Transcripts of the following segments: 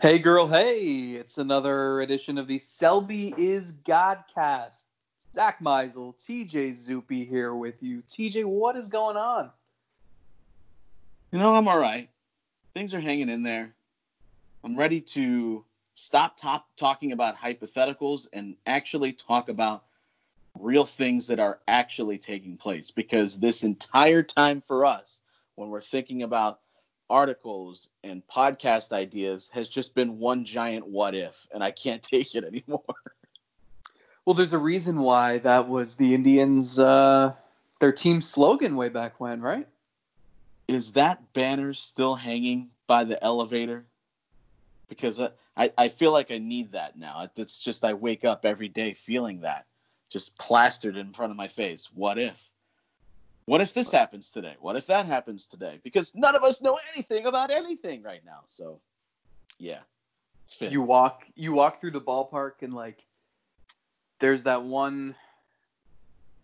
Hey, girl, hey. It's another edition of the Selby is Godcast. Zach Meisel, TJ Zuppe here with you. TJ, what is going on? You know, I'm all right. Things are hanging in there. I'm ready to stop talking about hypotheticals and actually talk about real things that are actually taking place. Because this entire time for us, when we're thinking about articles and podcast ideas, has just been one giant what if, and I can't take it anymore. Well, there's a reason why that was the Indians, their team slogan way back when, right? Is that banner still hanging by the elevator? Because I feel like I need that now. It's just I wake up every day feeling that, just plastered in front of my face. What if? What if this happens today? What if that happens today? Because none of us know anything about anything right now. So, yeah, it's fit. You walk through the ballpark and, like, there's that one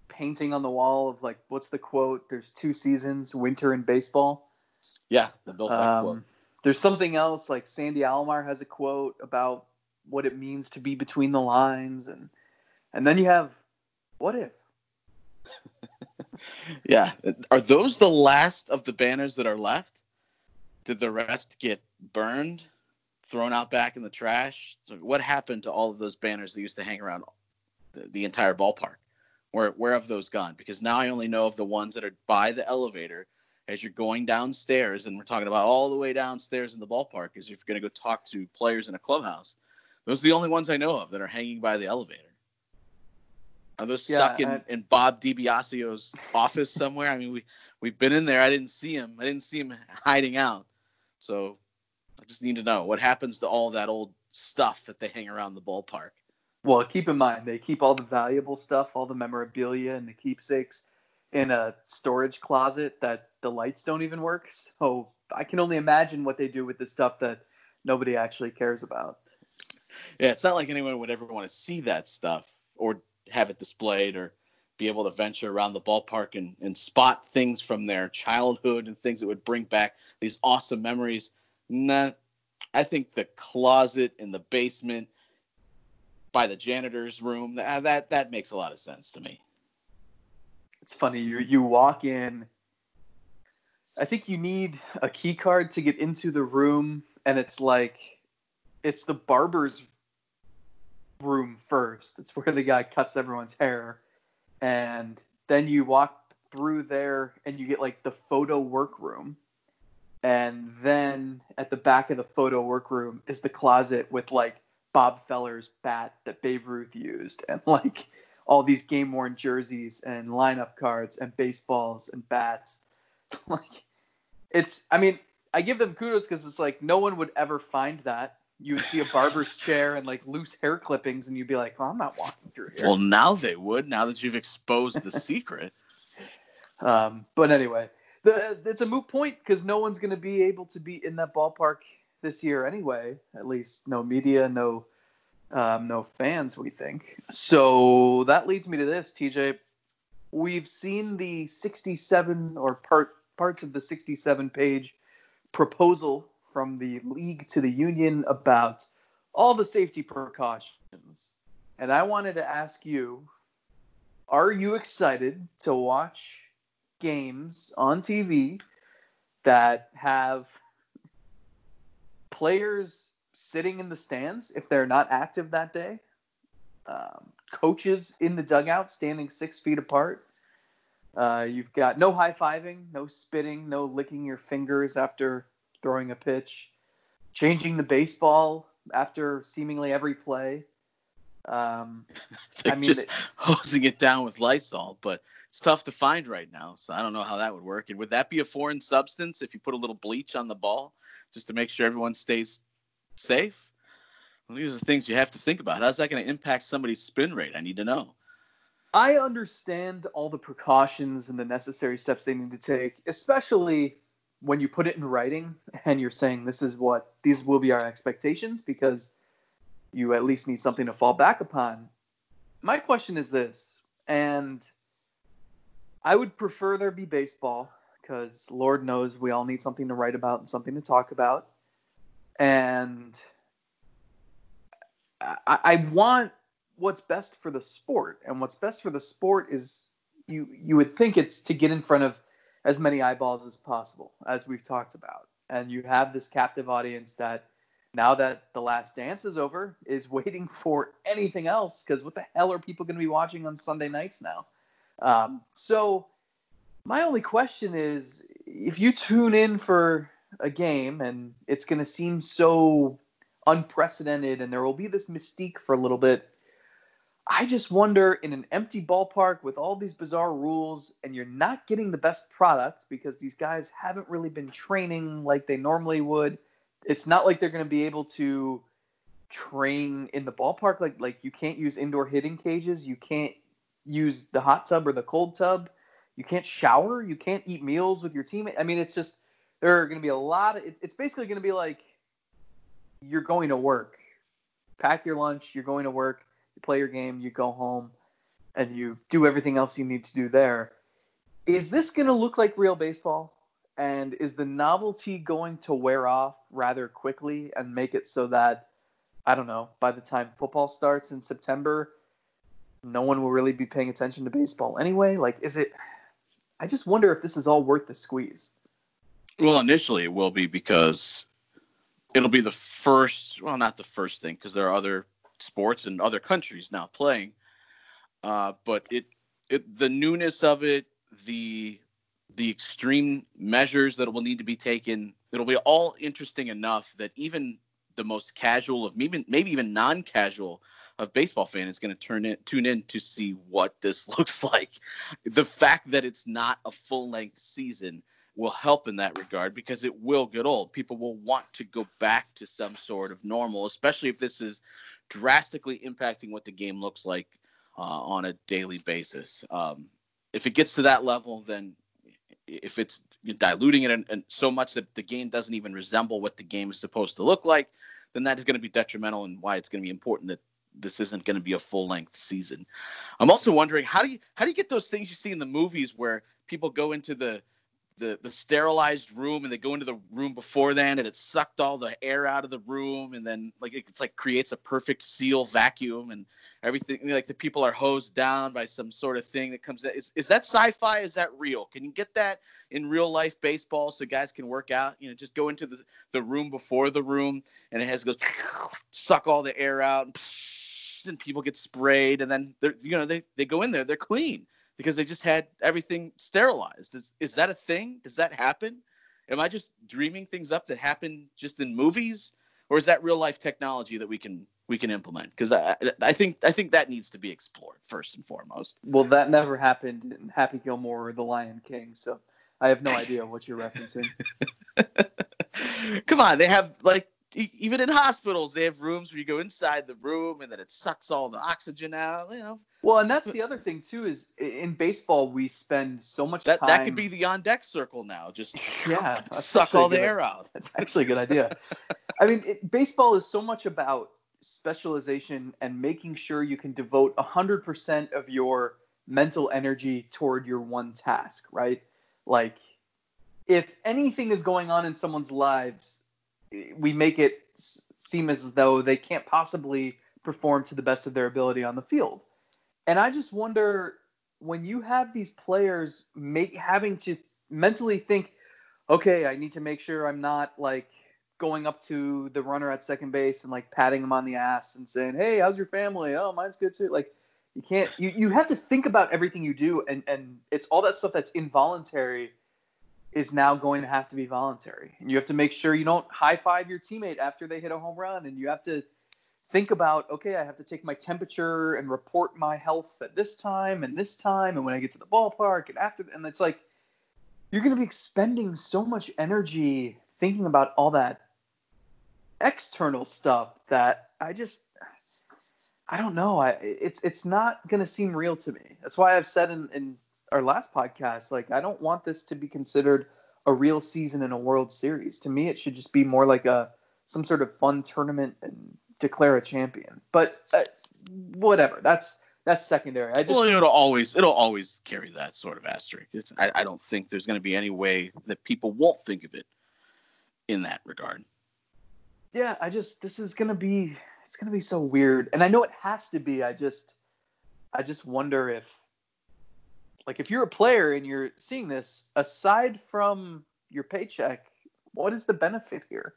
painting on the wall of, like, what's the quote? There's two seasons, winter and baseball. Yeah, the Bill Falk quote. There's something else, like Sandy Alomar has a quote about what it means to be between the lines. And then you have, what if? Yeah. Are those the last of the banners that are left? Did the rest get burned, thrown out back in the trash? What happened to all of those banners that used to hang around the entire ballpark? Where have those gone? Because now I only know of the ones that are by the elevator as you're going downstairs, and we're talking about all the way downstairs in the ballpark as if you're going to go talk to players in a clubhouse. Those are the only ones I know of that are hanging by the elevator. Are those stuck in Bob DiBiasio's office somewhere? I mean, we've been in there. I didn't see him hiding out. So I just need to know what happens to all that old stuff that they hang around the ballpark. Well, keep in mind, they keep all the valuable stuff, all the memorabilia and the keepsakes in a storage closet that the lights don't even work. So I can only imagine what they do with the stuff that nobody actually cares about. Yeah, it's not like anyone would ever want to see that stuff or have it displayed or be able to venture around the ballpark and spot things from their childhood and things that would bring back these awesome memories. Nah, I think the closet in the basement by the janitor's room, that makes a lot of sense to me. It's funny. You walk in. I think you need a key card to get into the room, and it's like, it's the barber's room first. It's where the guy cuts everyone's hair, and then you walk through there and you get, like, the photo workroom, and then at the back of the photo workroom is the closet with, like, Bob Feller's bat that Babe Ruth used, and, like, all these game worn jerseys and lineup cards and baseballs and bats. It's like, I mean, I give them kudos because it's like no one would ever find that. You would see a barber's chair and, like, loose hair clippings, and you'd be like, oh, I'm not walking through here. Well, now they would, now that you've exposed the secret. But anyway, it's a moot point because no one's going to be able to be in that ballpark this year anyway. At least no media, no fans, we think. So that leads me to this, TJ. We've seen the 67 or parts of the 67-page proposal from the league to the union about all the safety precautions. And I wanted to ask you, are you excited to watch games on TV that have players sitting in the stands if they're not active that day? Coaches in the dugout standing 6 feet apart. You've got no high-fiving, no spitting, no licking your fingers after throwing a pitch, changing the baseball after seemingly every play. I mean, just hosing it down with Lysol, but it's tough to find right now, so I don't know how that would work. And would that be a foreign substance if you put a little bleach on the ball just to make sure everyone stays safe? Well, these are the things you have to think about. How's that going to impact somebody's spin rate? I need to know. I understand all the precautions and the necessary steps they need to take, especially when you put it in writing and you're saying this is what these will be our expectations, because you at least need something to fall back upon. My question is this, and I would prefer there be baseball, because Lord knows we all need something to write about and something to talk about. And I want what's best for the sport. And what's best for the sport is you would think it's to get in front of as many eyeballs as possible, as we've talked about. And you have this captive audience that, now that The Last Dance is over, is waiting for anything else, because what the hell are people going to be watching on Sunday nights now? So my only question is, if you tune in for a game and it's going to seem so unprecedented and there will be this mystique for a little bit, I just wonder, in an empty ballpark with all these bizarre rules, and you're not getting the best product because these guys haven't really been training like they normally would. It's not like they're going to be able to train in the ballpark. Like you can't use indoor hitting cages. You can't use the hot tub or the cold tub. You can't shower. You can't eat meals with your teammate. I mean, it's just, there are going to be a lot of, it's basically going to be like, you're going to work, pack your lunch, you're going to work, you play your game, you go home, and you do everything else you need to do there. Is this going to look like real baseball? And is the novelty going to wear off rather quickly and make it so that, I don't know, by the time football starts in September, no one will really be paying attention to baseball anyway? Like, is it – I just wonder if this is all worth the squeeze. Well, initially it will be, because it'll be the first – well, not the first thing, because there are other sports and other countries now playing. But the newness of it, the extreme measures that will need to be taken, it'll be all interesting enough that even the most casual of, maybe even non-casual of baseball fan is going to tune in to see what this looks like. The fact that it's not a full-length season will help in that regard, because it will get old. People will want to go back to some sort of normal, especially if this is drastically impacting what the game looks like on a daily basis. If it gets to that level, then if it's diluting it and so much that the game doesn't even resemble what the game is supposed to look like, then that is going to be detrimental, and why it's going to be important that this isn't going to be a full-length season. I'm also wondering, how do you get those things you see in the movies where people go into the sterilized room, and they go into the room before then, and it sucked all the air out of the room, and then like it's like creates a perfect seal vacuum, and everything, like the people are hosed down by some sort of thing that comes in. Is that sci-fi? Is that real? Can you get that in real life baseball so guys can work out? You know, just go into the room before the room, and it has to go suck all the air out, and people get sprayed, and then they go in there, they're clean because they just had everything sterilized. Is that a thing? Does that happen? Am I just dreaming things up that happen just in movies, or is that real life technology that we can implement? Because I think that needs to be explored first and foremost. Well, that never happened in Happy Gilmore or The Lion King, so I have no idea what you're referencing. Come on, they have, like, even in hospitals, they have rooms where you go inside the room and then it sucks all the oxygen out, you know. Well, and that's the other thing too, is in baseball we spend so much time. That could be the on deck circle now. Just suck all the air out. That's actually a good idea. I mean, baseball is so much about specialization and making sure you can devote 100% of your mental energy toward your one task, right? Like, if anything is going on in someone's lives, we make it seem as though they can't possibly perform to the best of their ability on the field. And I just wonder, when you have these players having to mentally think, okay, I need to make sure I'm not, like, going up to the runner at second base and, like, patting him on the ass and saying, hey, how's your family? Oh, mine's good too. Like, you can't, you have to think about everything you do. And it's all that stuff that's involuntary is now going to have to be voluntary. And you have to make sure you don't high five your teammate after they hit a home run. And you have to think about, okay, I have to take my temperature and report my health at this time. And when I get to the ballpark and after, and it's like, you're going to be expending so much energy thinking about all that external stuff that I don't know. It's not going to seem real to me. That's why I've said in our last podcast, like, I don't want this to be considered a real season in a World Series. To me, it should just be more like some sort of fun tournament and declare a champion. But whatever. That's secondary. It'll always carry that sort of asterisk. I don't think there's going to be any way that people won't think of it in that regard. Yeah, this is going to be. It's going to be so weird. And I know it has to be. I just wonder if, like, if you're a player and you're seeing this, aside from your paycheck, what is the benefit here?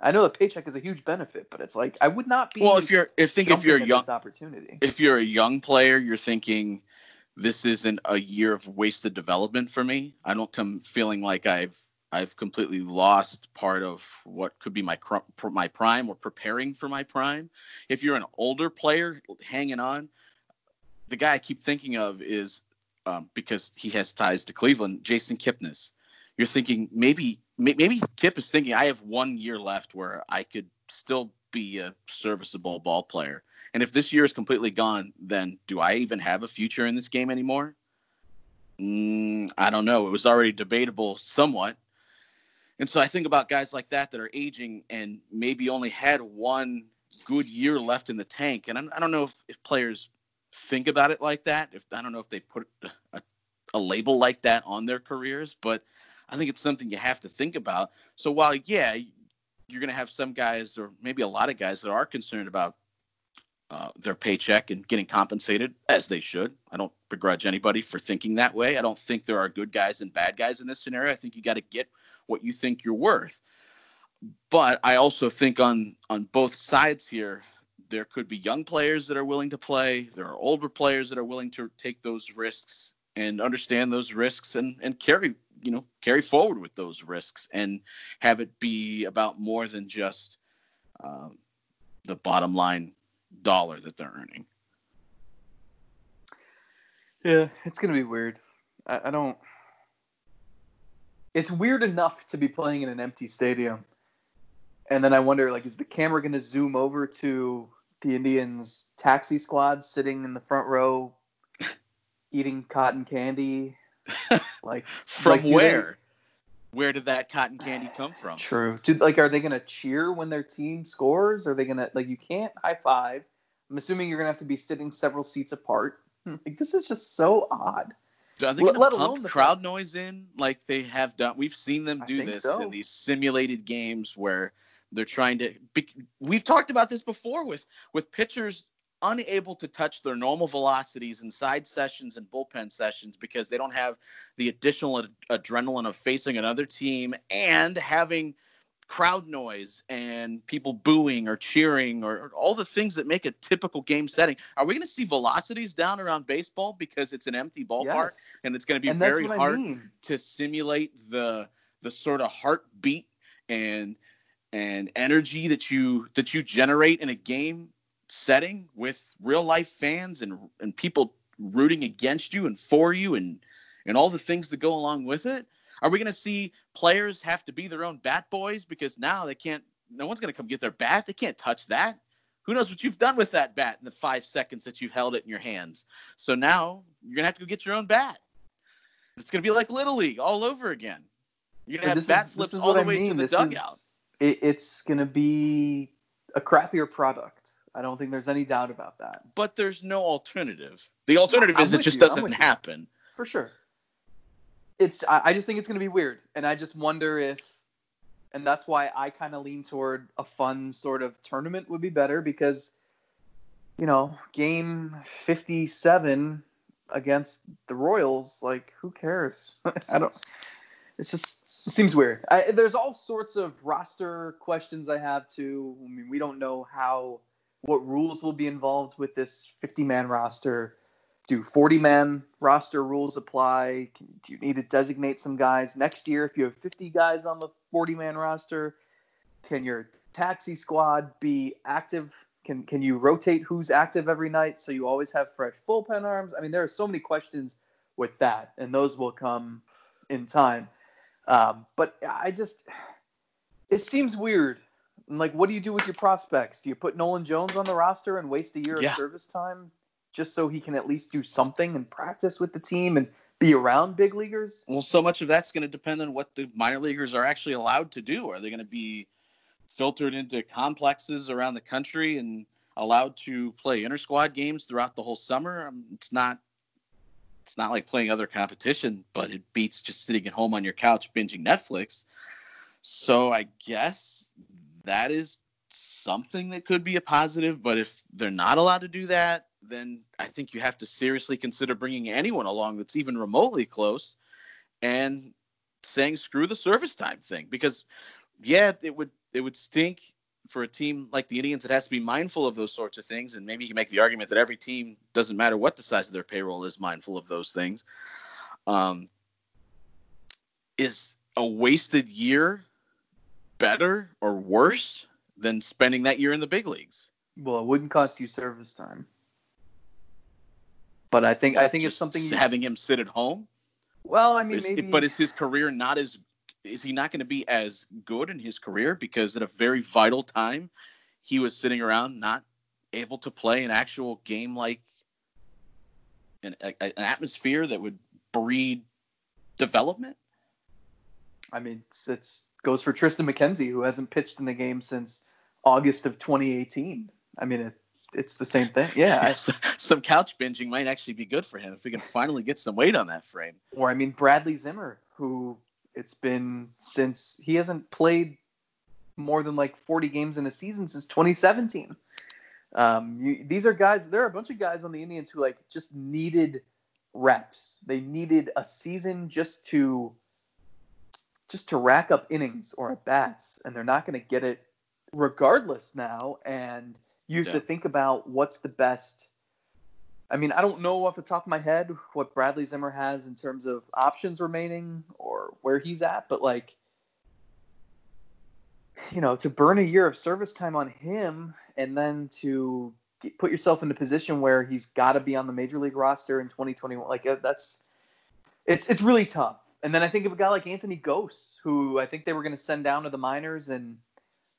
I know the paycheck is a huge benefit, but it's like, I would not be. Well, if you're a young player, you're thinking, this isn't a year of wasted development for me. I don't come feeling like I've completely lost part of what could be my prime or preparing for my prime. If you're an older player hanging on, the guy I keep thinking of is, because he has ties to Cleveland, Jason Kipnis. You're thinking maybe Kip is thinking, I have 1 year left where I could still be a serviceable ball player. And if this year is completely gone, then do I even have a future in this game anymore? I don't know. It was already debatable somewhat. And so I think about guys like that are aging and maybe only had one good year left in the tank. And I don't know if players think about it like that. I don't know if they put a label like that on their careers, but I think it's something you have to think about. So while, yeah, you're going to have some guys or maybe a lot of guys that are concerned about their paycheck and getting compensated, as they should. I don't begrudge anybody for thinking that way. I don't think there are good guys and bad guys in this scenario. I think you got to get what you think you're worth. But I also think on both sides here, there could be young players that are willing to play. There are older players that are willing to take those risks and understand those risks and carry forward with those risks and have it be about more than just the bottom line dollar that they're earning. Yeah, it's going to be weird. I don't... It's weird enough to be playing in an empty stadium. And then I wonder, like, is the camera going to zoom over to the Indians taxi squad sitting in the front row eating cotton candy? Like from where? Where did that cotton candy come from? True. Dude, like, are they going to cheer when their team scores? Are they going to, like, you can't high five. I'm assuming you're going to have to be sitting several seats apart. Like, this is just so odd. Are they going to pump crowd noise in like they have done? We've seen them do this in these simulated games where they're trying to – we've talked about this before with pitchers unable to touch their normal velocities in side sessions and bullpen sessions because they don't have the additional adrenaline of facing another team and having crowd noise and people booing or cheering or all the things that make a typical game setting. Are we going to see velocities down around baseball because it's an empty ballpark? Yes. And it's going to be very hard to simulate the sort of heartbeat and energy that you generate in a game setting with real life fans and people rooting against you and for you and all the things that go along with it. Are we going to see players have to be their own bat boys because now they can't – no one's going to come get their bat. They can't touch that. Who knows what you've done with that bat in the 5 seconds that you've held it in your hands. So now you're going to have to go get your own bat. It's going to be like Little League all over again. You're going to have bat flips all the way to the dugout. It's going to be a crappier product. I don't think there's any doubt about that. But there's no alternative. The alternative is it just doesn't happen. For sure. I just think it's going to be weird, and I just wonder if – and that's why I kind of lean toward a fun sort of tournament would be better because, you know, game 57 against the Royals, like, who cares? I don't – it's just – it seems weird. There's all sorts of roster questions I have, too. I mean, we don't know what rules will be involved with this 50-man roster. Do 40-man roster rules apply? Do you need to designate some guys next year if you have 50 guys on the 40-man roster? Can your taxi squad be active? Can you rotate who's active every night so you always have fresh bullpen arms? I mean, there are so many questions with that, and those will come in time. But it seems weird And like, what do you do with your prospects? Do you put Nolan Jones on the roster and waste a year of service time just so he can at least do something and practice with the team and be around big leaguers? Well, so much of that's going to depend on what the minor leaguers are actually allowed to do. Are they going to be filtered into complexes around the country and allowed to play inter-squad games throughout the whole summer? It's not like playing other competition, but it beats just sitting at home on your couch binging Netflix. So I guess that is something that could be a positive, but if they're not allowed to do that, then I think you have to seriously consider bringing anyone along that's even remotely close and saying screw the service time thing. Because, yeah, it would stink for a team like the Indians that has to be mindful of those sorts of things, and maybe you can make the argument that every team, doesn't matter what the size of their payroll, is mindful of those things, is a wasted year better or worse than spending that year in the big leagues? Well, it wouldn't cost you service time. But I think it's something having him sit at home. Well, I mean, is his career not as – is he not going to be as good in his career? Because at a very vital time, he was sitting around not able to play an actual game, like an atmosphere that would breed development. I mean, it's goes for Tristan McKenzie, who hasn't pitched in the game since August of 2018. I mean, it's the same thing. Yeah. Some couch binging might actually be good for him if we can finally get some weight on that frame. Or, I mean, Bradley Zimmer, who it's been since he hasn't played more than like 40 games in a season since 2017. These are guys, there are a bunch of guys on the Indians who like just needed reps. They needed a season just to rack up innings or at bats, and they're not going to get it regardless now. And you have to think about what's the best. I mean, I don't know off the top of my head what Bradley Zimmer has in terms of options remaining or where he's at, but like, you know, to burn a year of service time on him and then to put yourself in a position where he's got to be on the major league roster in 2021, like it's really tough. And then I think of a guy like Anthony Gose, who I think they were going to send down to the minors and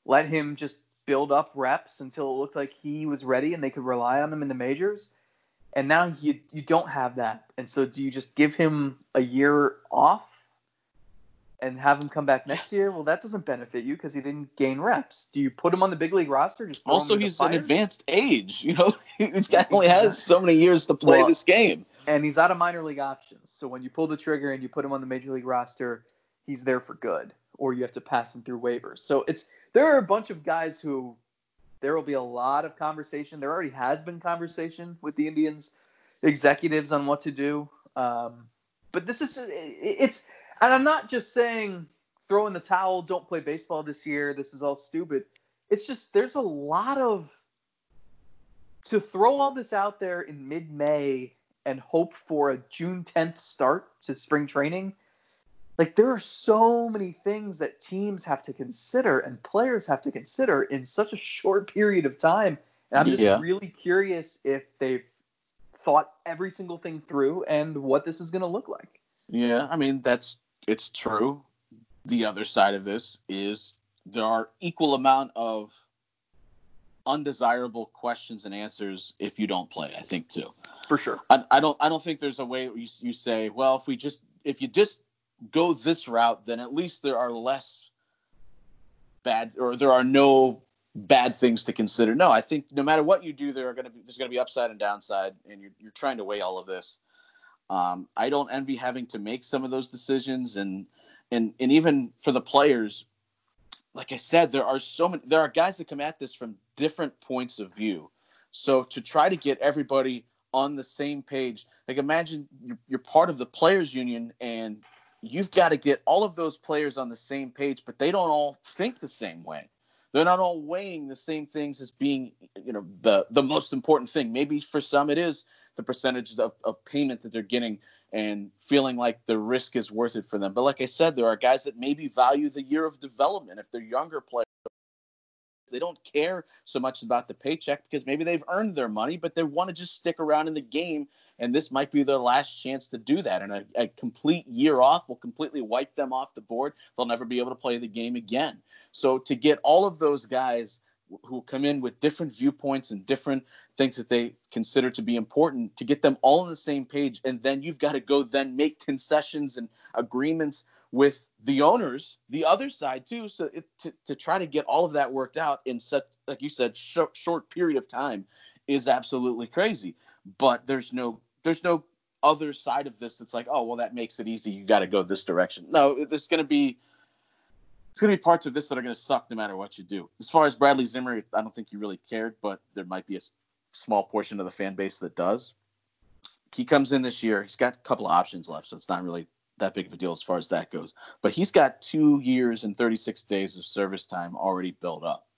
let him just build up reps until it looked like he was ready and they could rely on him in the majors. And now you don't have that. And so do you just give him a year off and have him come back next year? Well, that doesn't benefit you because he didn't gain reps. Do you put him on the big league roster? Just also, he's an advanced age. You know, this guy only has so many years to play this game. And he's out of minor league options. So when you pull the trigger and you put him on the major league roster, he's there for good. Or you have to pass him through waivers. So there are a bunch of guys who there will be a lot of conversation. There already has been conversation with the Indians executives on what to do. But this is – it's – and I'm not just saying throw in the towel, don't play baseball this year, this is all stupid. It's just there's a lot of – to throw all this out there in mid-May – and hope for a June 10th start to spring training. Like, there are so many things that teams have to consider and players have to consider in such a short period of time. And I'm just really curious if they've thought every single thing through and what this is going to look like. Yeah, I mean, it's true. The other side of this is there are equal amount of undesirable questions and answers if you don't play, I think, too. For sure. I don't think there's a way you say, well, if you just go this route, then at least there are less bad, or there are no bad things to consider. No, I think no matter what you do, there's going to be upside and downside, and you're trying to weigh all of this. I don't envy having to make some of those decisions, and even for the players, like I said, there are guys that come at this from different points of view. So to try to get everybody on the same page, like, imagine you're part of the players union and you've got to get all of those players on the same page, but they don't all think the same way. They're not all weighing the same things as being, you know, the most important thing. Maybe for some it is the percentage of payment that they're getting and feeling like the risk is worth it for them. But like I said, there are guys that maybe value the year of development. If they're younger players, they don't care so much about the paycheck because maybe they've earned their money, but they want to just stick around in the game And this might be their last chance to do that. And a complete year off will completely wipe them off the board. They'll never be able to play the game again. So to get all of those guys who come in with different viewpoints and different things that they consider to be important, to get them all on the same page. And then you've got to go then make concessions and agreements with the owners, the other side too. So to try to get all of that worked out in such, like you said, short period of time is absolutely crazy. But there's no other side of this that's like, oh, well, that makes it easy. You got to go this direction. No, there's going to be parts of this that are going to suck no matter what you do. As far as Bradley Zimmer, I don't think he really cared, but there might be a small portion of the fan base that does. He comes in this year. He's got a couple of options left, so it's not really that big of a deal as far as that goes. But he's got 2 years and 36 days of service time already built up.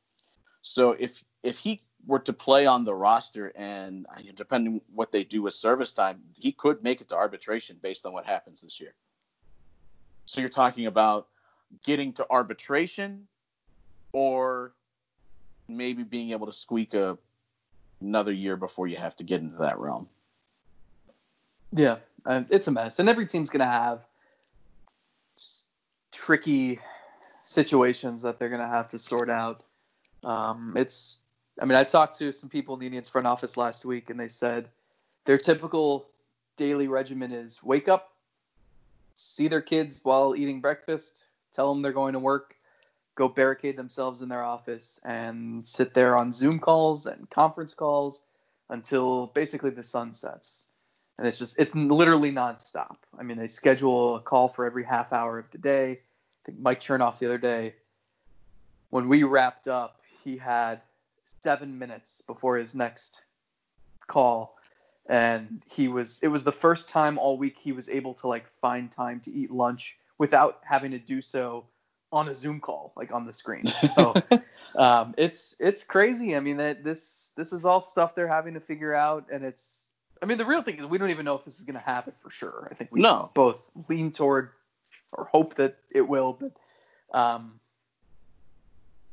So if he were to play on the roster, and depending on what they do with service time, he could make it to arbitration based on what happens this year. So you're talking about getting to arbitration, or maybe being able to squeak another year before you have to get into that realm. Yeah, it's a mess. And every team's going to have tricky situations that they're going to have to sort out. I talked to some people in the Indians front office last week, and they said their typical daily regimen is wake up, see their kids while eating breakfast, tell them they're going to work, go barricade themselves in their office, and sit there on Zoom calls and conference calls until basically the sun sets. And it's literally nonstop. They schedule a call for every half hour of the day. I think Mike Chernoff the other day, when we wrapped up, he had 7 minutes before his next call. And it was the first time all week he was able to find time to eat lunch without having to do so on a Zoom call, on the screen. So it's crazy. This is all stuff they're having to figure out. And the real thing is we don't even know if this is going to happen for sure. I think we both lean toward or hope that it will, but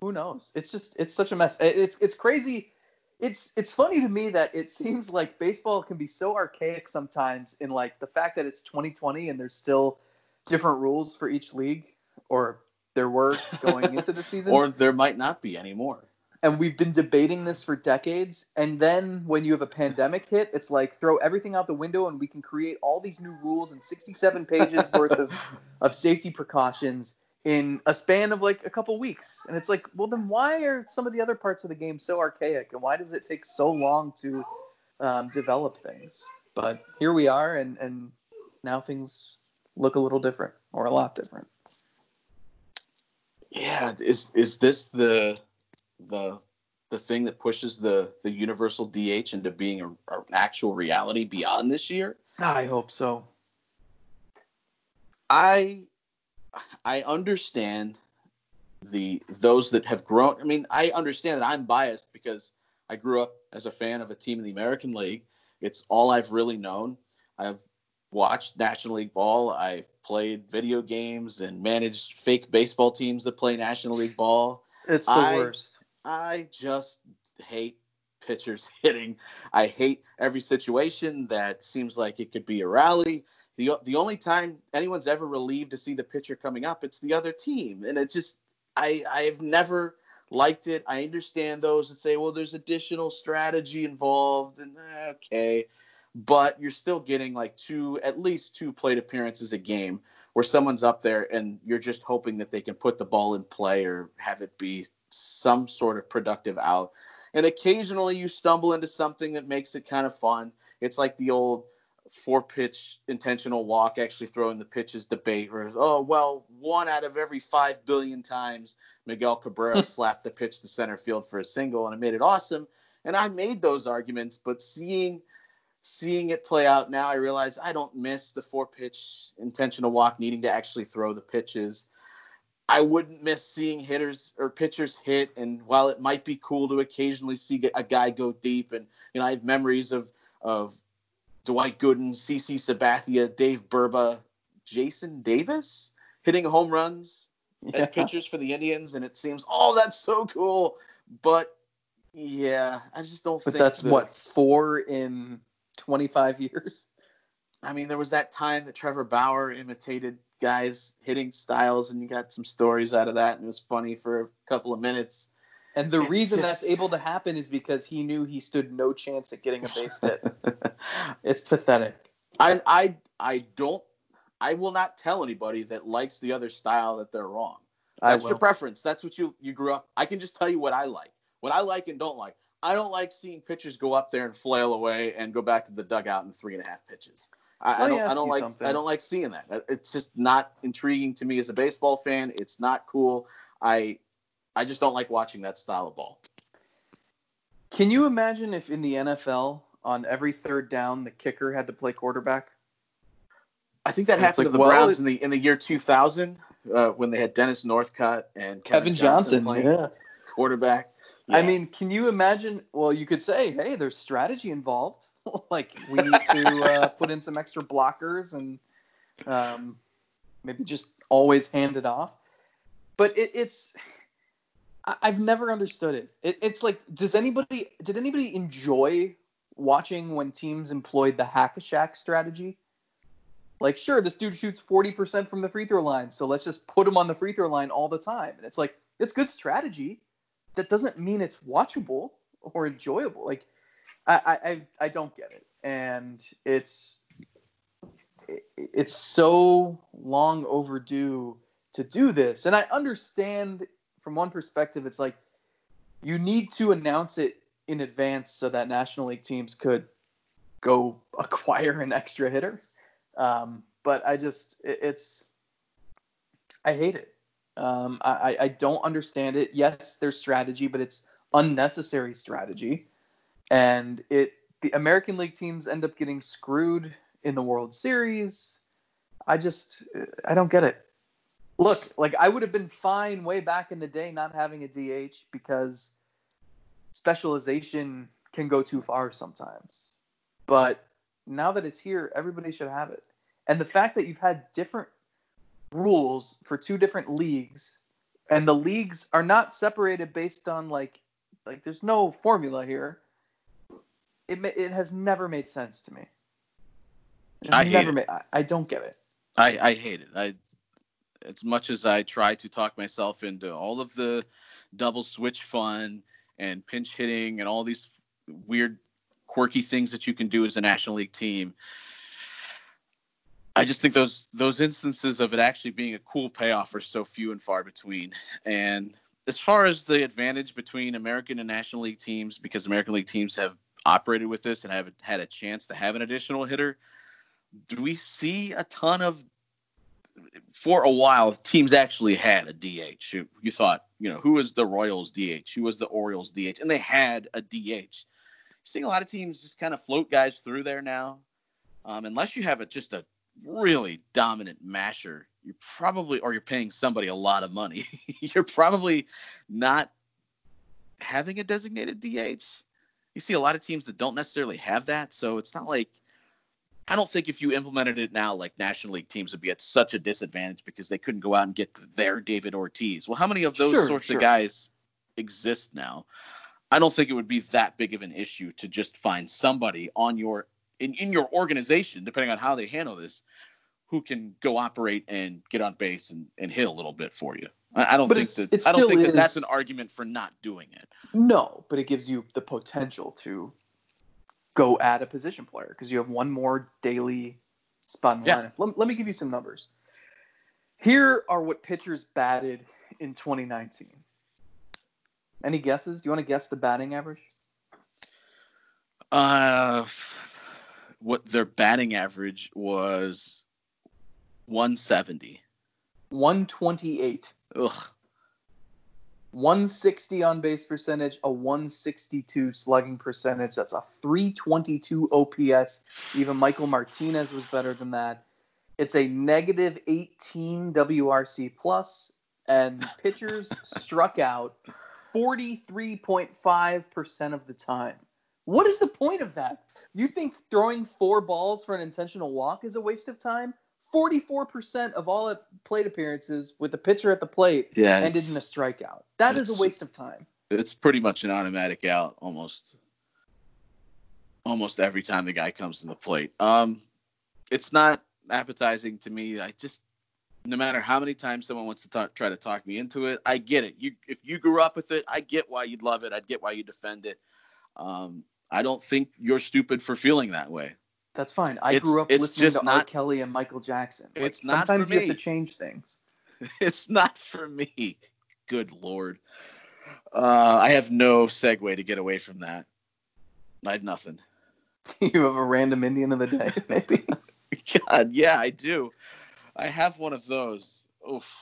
who knows? It's such a mess. It's crazy. It's funny to me that it seems like baseball can be so archaic sometimes in the fact that it's 2020 and there's still different rules for each league, or there were going into the season. Or there might not be anymore. And we've been debating this for decades. And then when you have a pandemic hit, it's throw everything out the window and we can create all these new rules and 67 pages worth of safety precautions in a span of a couple weeks. And it's well, then why are some of the other parts of the game so archaic? And why does it take so long to develop things? But here we are, and now things look a little different, or a lot different. Yeah, is this the thing that pushes the universal DH into being an actual reality beyond this year? I hope so. I understand those that have grown. I understand that I'm biased because I grew up as a fan of a team in the American League. It's all I've really known. I've watched National League ball. I've played video games and managed fake baseball teams that play National League ball. It's the worst. I just hate pitchers hitting. I hate every situation that seems like it could be a rally. The only time anyone's ever relieved to see the pitcher coming up, it's the other team. And it just, I've never liked it. I understand those that say, well, there's additional strategy involved. And okay. But you're still getting at least two plate appearances a game where someone's up there and you're just hoping that they can put the ball in play or have it be some sort of productive out. And occasionally you stumble into something that makes it kind of fun. It's like the old 4-pitch intentional walk, actually throwing the pitches debate, where, oh, well, 1 out of every 5 billion times Miguel Cabrera slapped the pitch to center field for a single, and it made it awesome. And I made those arguments, but seeing it play out now, I realize I don't miss the 4-pitch intentional walk, needing to actually throw the pitches. I wouldn't miss seeing hitters or pitchers hit. And while it might be cool to occasionally see a guy go deep, and I have memories of Dwight Gooden, CC Sabathia, Dave Burba, Jason Davis hitting home runs as pitchers for the Indians, and it seems, oh, that's so cool. But yeah, I just don't think that's 4 in 25 years. I mean, there was that time that Trevor Bauer imitated guys hitting styles, and you got some stories out of that, and it was funny for a couple of minutes. And the reason that's able to happen is because he knew he stood no chance at getting a base hit. It's pathetic. I will not tell anybody that likes the other style that they're wrong. That's your preference. That's what you grew up. I can just tell you what I like and don't like. I don't like seeing pitchers go up there and flail away and go back to the dugout in 3.5 pitches. I don't like seeing that. It's just not intriguing to me as a baseball fan. It's not cool. I just don't like watching that style of ball. Can you imagine if in the NFL on every third down the kicker had to play quarterback? I think that happened to the Browns in the year 2000 when they had Dennis Northcutt and Kevin Johnson playing quarterback. Yeah. I mean, can you imagine? Well, you could say, hey, there's strategy involved. Like, we need to put in some extra blockers and maybe just always hand it off. But it's... I've never understood it. It's like, did anybody enjoy watching when teams employed the hack-a-shack strategy? Like, sure, this dude shoots 40% from the free throw line, so let's just put him on the free throw line all the time. And it's like, it's good strategy. That doesn't mean it's watchable or enjoyable. Like, I don't get it. And it's so long overdue to do this. And I understand... From one perspective, it's like you need to announce it in advance so that National League teams could go acquire an extra hitter. But I just, I hate it. I don't understand it. Yes, there's strategy, but it's unnecessary strategy. And the American League teams end up getting screwed in the World Series. I don't get it. Look, like I would have been fine way back in the day not having a DH because specialization can go too far sometimes. But now that it's here, everybody should have it. And the fact that you've had different rules for two different leagues and the leagues are not separated based on like there's no formula here. It has never made sense to me. I don't get it. I hate it. As much as I try to talk myself into all of the double switch fun and pinch hitting and all these weird, quirky things that you can do as a National League team, I just think those instances of it actually being a cool payoff are so few and far between. And as far as the advantage between American and National League teams, because American League teams have operated with this and have had a chance to have an additional hitter, do we see a ton of for a while, teams actually had a DH. You thought, who was the Royals' DH? Who was the Orioles' DH? And they had a DH. You're seeing a lot of teams just kind of float guys through there now. Unless you have just a really dominant masher, you're paying somebody a lot of money. You're probably not having a designated DH. You see a lot of teams that don't necessarily have that, so it's not like I don't think if you implemented it now, like National League teams would be at such a disadvantage because they couldn't go out and get their David Ortiz. Well, how many of those sorts of guys exist now? I don't think it would be that big of an issue to just find somebody on in your organization, depending on how they handle this, who can go operate and get on base and hit a little bit for you. I don't think that's an argument for not doing it. No, but it gives you the potential to go at a position player because you have one more daily spot in the lineup. Let me give you some numbers. Here are what pitchers batted in 2019. Any guesses? Do you want to guess the batting average? What their batting average was 170. 128. Ugh. 160 on base percentage, a 162 slugging percentage. That's a 322 OPS. Even Michael Martinez was better than that. It's a negative 18 WRC plus, and pitchers struck out 43.5% of the time. What is the point of that? You think throwing 4 balls for an intentional walk is a waste of time? 44% of all plate appearances with the pitcher at the plate ended in a strikeout. That is a waste of time. It's pretty much an automatic out almost. almost every time the guy comes in the plate. It's not appetizing to me. I just, no matter how many times someone wants to try to talk me into it, I get it. If you grew up with it, I get why you'd love it. I'd get why you defend it. I don't think you're stupid for feeling that way. That's fine. I grew up listening to R. Kelly and Michael Jackson. Sometimes you have to change things. It's not for me. Good Lord. I have no segue to get away from that. I had nothing. Do you have a random Indian of the day, maybe? God, yeah, I do. I have one of those. Oof.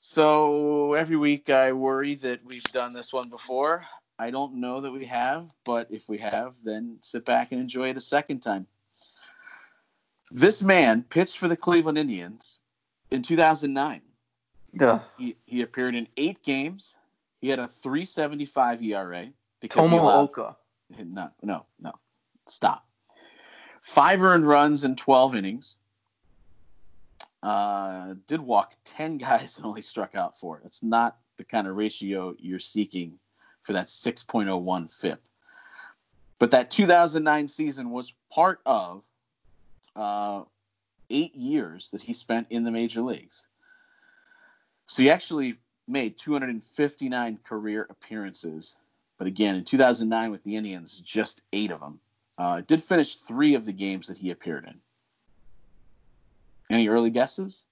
So every week I worry that we've done this one before. I don't know that we have, but if we have, then sit back and enjoy it a second time. This man pitched for the Cleveland Indians in 2009. Duh. He appeared in 8 games. He had a 3.75 ERA. Tomoka. No. Stop. 5 earned runs in 12 innings. Did walk 10 guys and only struck out 4. That's not the kind of ratio you're seeking for that 6.01 FIP. But that 2009 season was part of 8 years that he spent in the major leagues. So he actually made 259 career appearances. But again, in 2009 with the Indians, just 8 of them. Did finish 3 of the games that he appeared in. Any early guesses?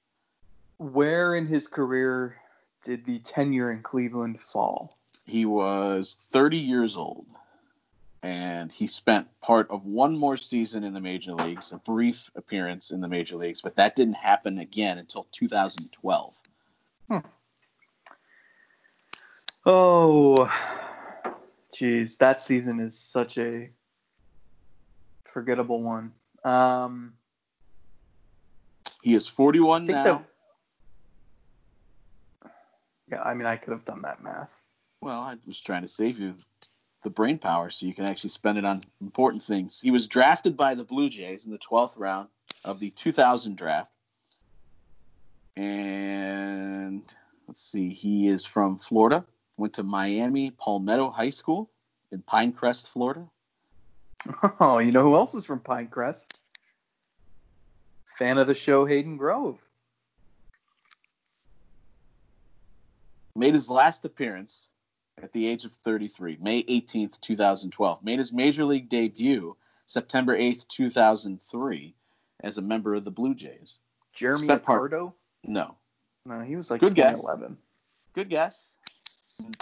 Where in his career did the tenure in Cleveland fall? He was 30 years old, and he spent part of 1 more season in the major leagues, a brief appearance in the major leagues, but that didn't happen again until 2012. Oh, geez, that season is such a forgettable one. He is 41 now. Yeah, I mean, I could have done that math. Well, I was trying to save you the brain power so you can actually spend it on important things. He was drafted by the Blue Jays in the 12th round of the 2000 draft. And let's see, he is from Florida, went to Miami Palmetto High School in Pinecrest, Florida. Oh, you know who else is from Pinecrest? Fan of the show, Hayden Grove. Made his last appearance at the age of 33, May 18th, 2012. Made his major league debut September 8th, 2003 as a member of the Blue Jays. Jeremy Accardo? No, he was like 2011. Good guess,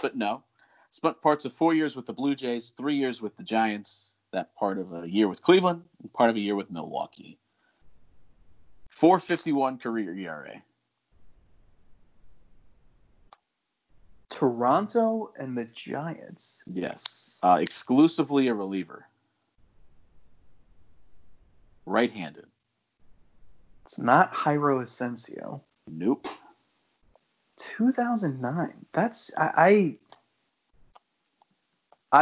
but no. Spent parts of 4 years with the Blue Jays, 3 years with the Giants, that part of a year with Cleveland, and part of a year with Milwaukee. 4.51 career ERA. Toronto and the Giants. Yes. Exclusively a reliever. Right-handed. It's not Jairo Asensio. Nope. 2009. That's... I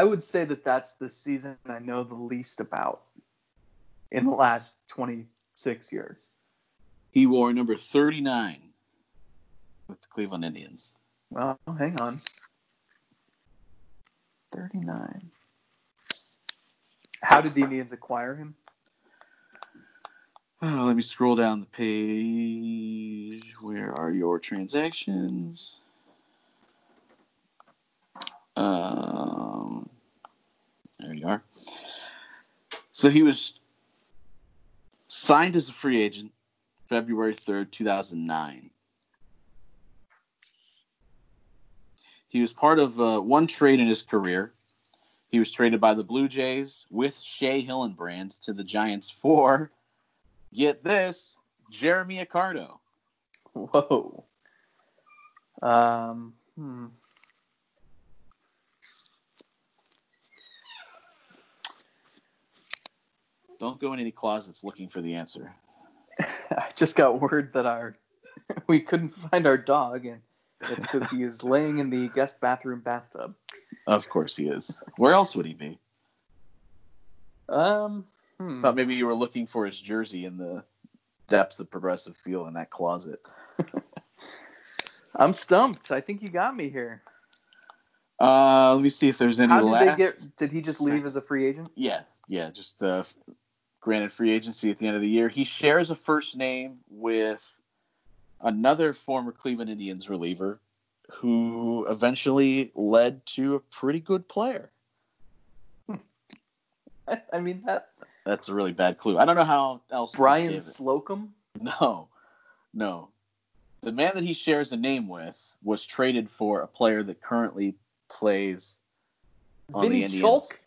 would say that that's the season I know the least about in the last 26 years. He wore number 39 with the Cleveland Indians. Well, hang on. 39. How did the Indians acquire him? Oh, let me scroll down the page. Where are your transactions? There you are. So he was signed as a free agent February 3rd, 2009. He was part of 1 trade in his career. He was traded by the Blue Jays with Shea Hillenbrand to the Giants for, get this, Jeremy Accardo. Whoa. Don't go in any closets looking for the answer. I just got word that we couldn't find our dog, and it's because he is laying in the guest bathroom bathtub. Of course he is. Where else would he be? Thought maybe you were looking for his jersey in the depths of Progressive Field in that closet. I'm stumped. I think you got me here. Let me see if there's any last. Did he just leave as a free agent? Yeah. Just granted free agency at the end of the year. He shares a first name with another former Cleveland Indians reliever who eventually led to a pretty good player. I mean, that's a really bad clue. I don't know how else. Brian Slocum? No. The man that he shares a name with was traded for a player that currently plays on the Indians. Vinnie Chulk?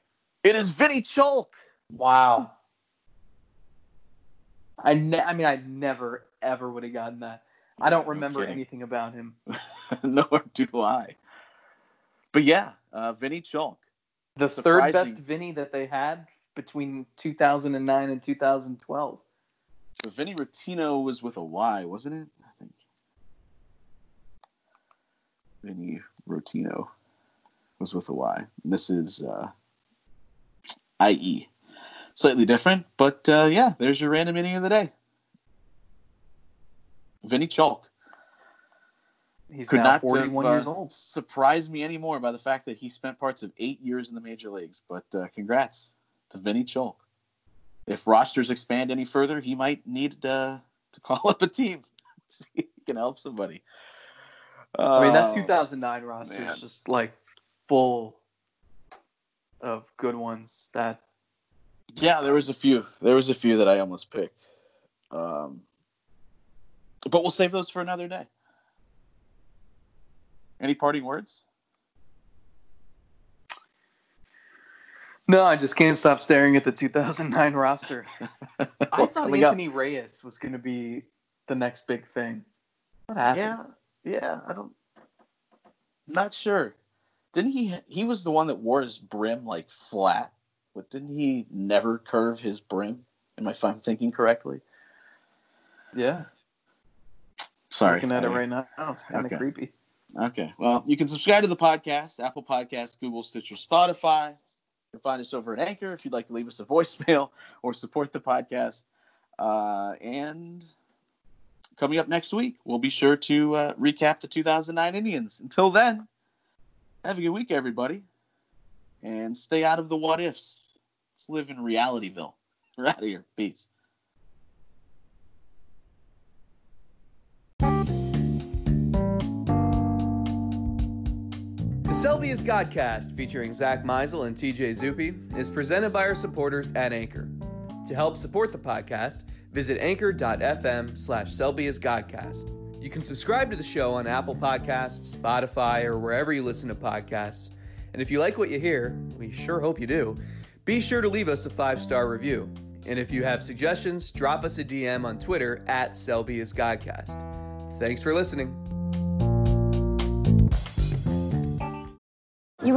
It is Vinnie Chulk! Wow. I never, ever would have gotten that. I don't remember anything about him. Nor do I. But yeah, Vinnie Chulk. The third best Vinny that they had between 2009 and 2012. So Vinny Rotino was with a Y, wasn't it? I think. Vinny Rotino was with a Y. And this is IE. Slightly different, but yeah, there's your random inning of the day. Vinnie Chulk. He's could now 41 years old. Surprise me anymore by the fact that he spent parts of 8 years in the major leagues. But congrats to Vinnie Chulk. If rosters expand any further, he might need to call up a team. See if he can help somebody. I mean, that 2009 roster is just like full of good ones. Yeah, there was a few. There was a few that I almost picked. But we'll save those for another day. Any parting words? No, I just can't stop staring at the 2009 roster. I thought Anthony Reyes was going to be the next big thing. What happened? Yeah, not sure. Didn't he was the one that wore his brim like flat, but didn't he never curve his brim? If I'm thinking correctly? Yeah. Sorry. Looking at it right now. Oh, it's kind of creepy. Okay, well, you can subscribe to the podcast, Apple Podcasts, Google, Stitcher, Spotify. You can find us over at Anchor if you'd like to leave us a voicemail or support the podcast. And coming up next week, we'll be sure to recap the 2009 Indians. Until then, have a good week, everybody. And stay out of the what ifs. Let's live in Realityville. We're out of here. Peace. The Selby is Godcast, featuring Zach Meisel and TJ Zuppe, is presented by our supporters at Anchor. To help support the podcast, visit anchor.fm/SelbyisGodcast. You can subscribe to the show on Apple Podcasts, Spotify, or wherever you listen to podcasts. And if you like what you hear, we sure hope you do, be sure to leave us a 5-star review. And if you have suggestions, drop us a DM on Twitter @SelbyisGodcast. Thanks for listening. You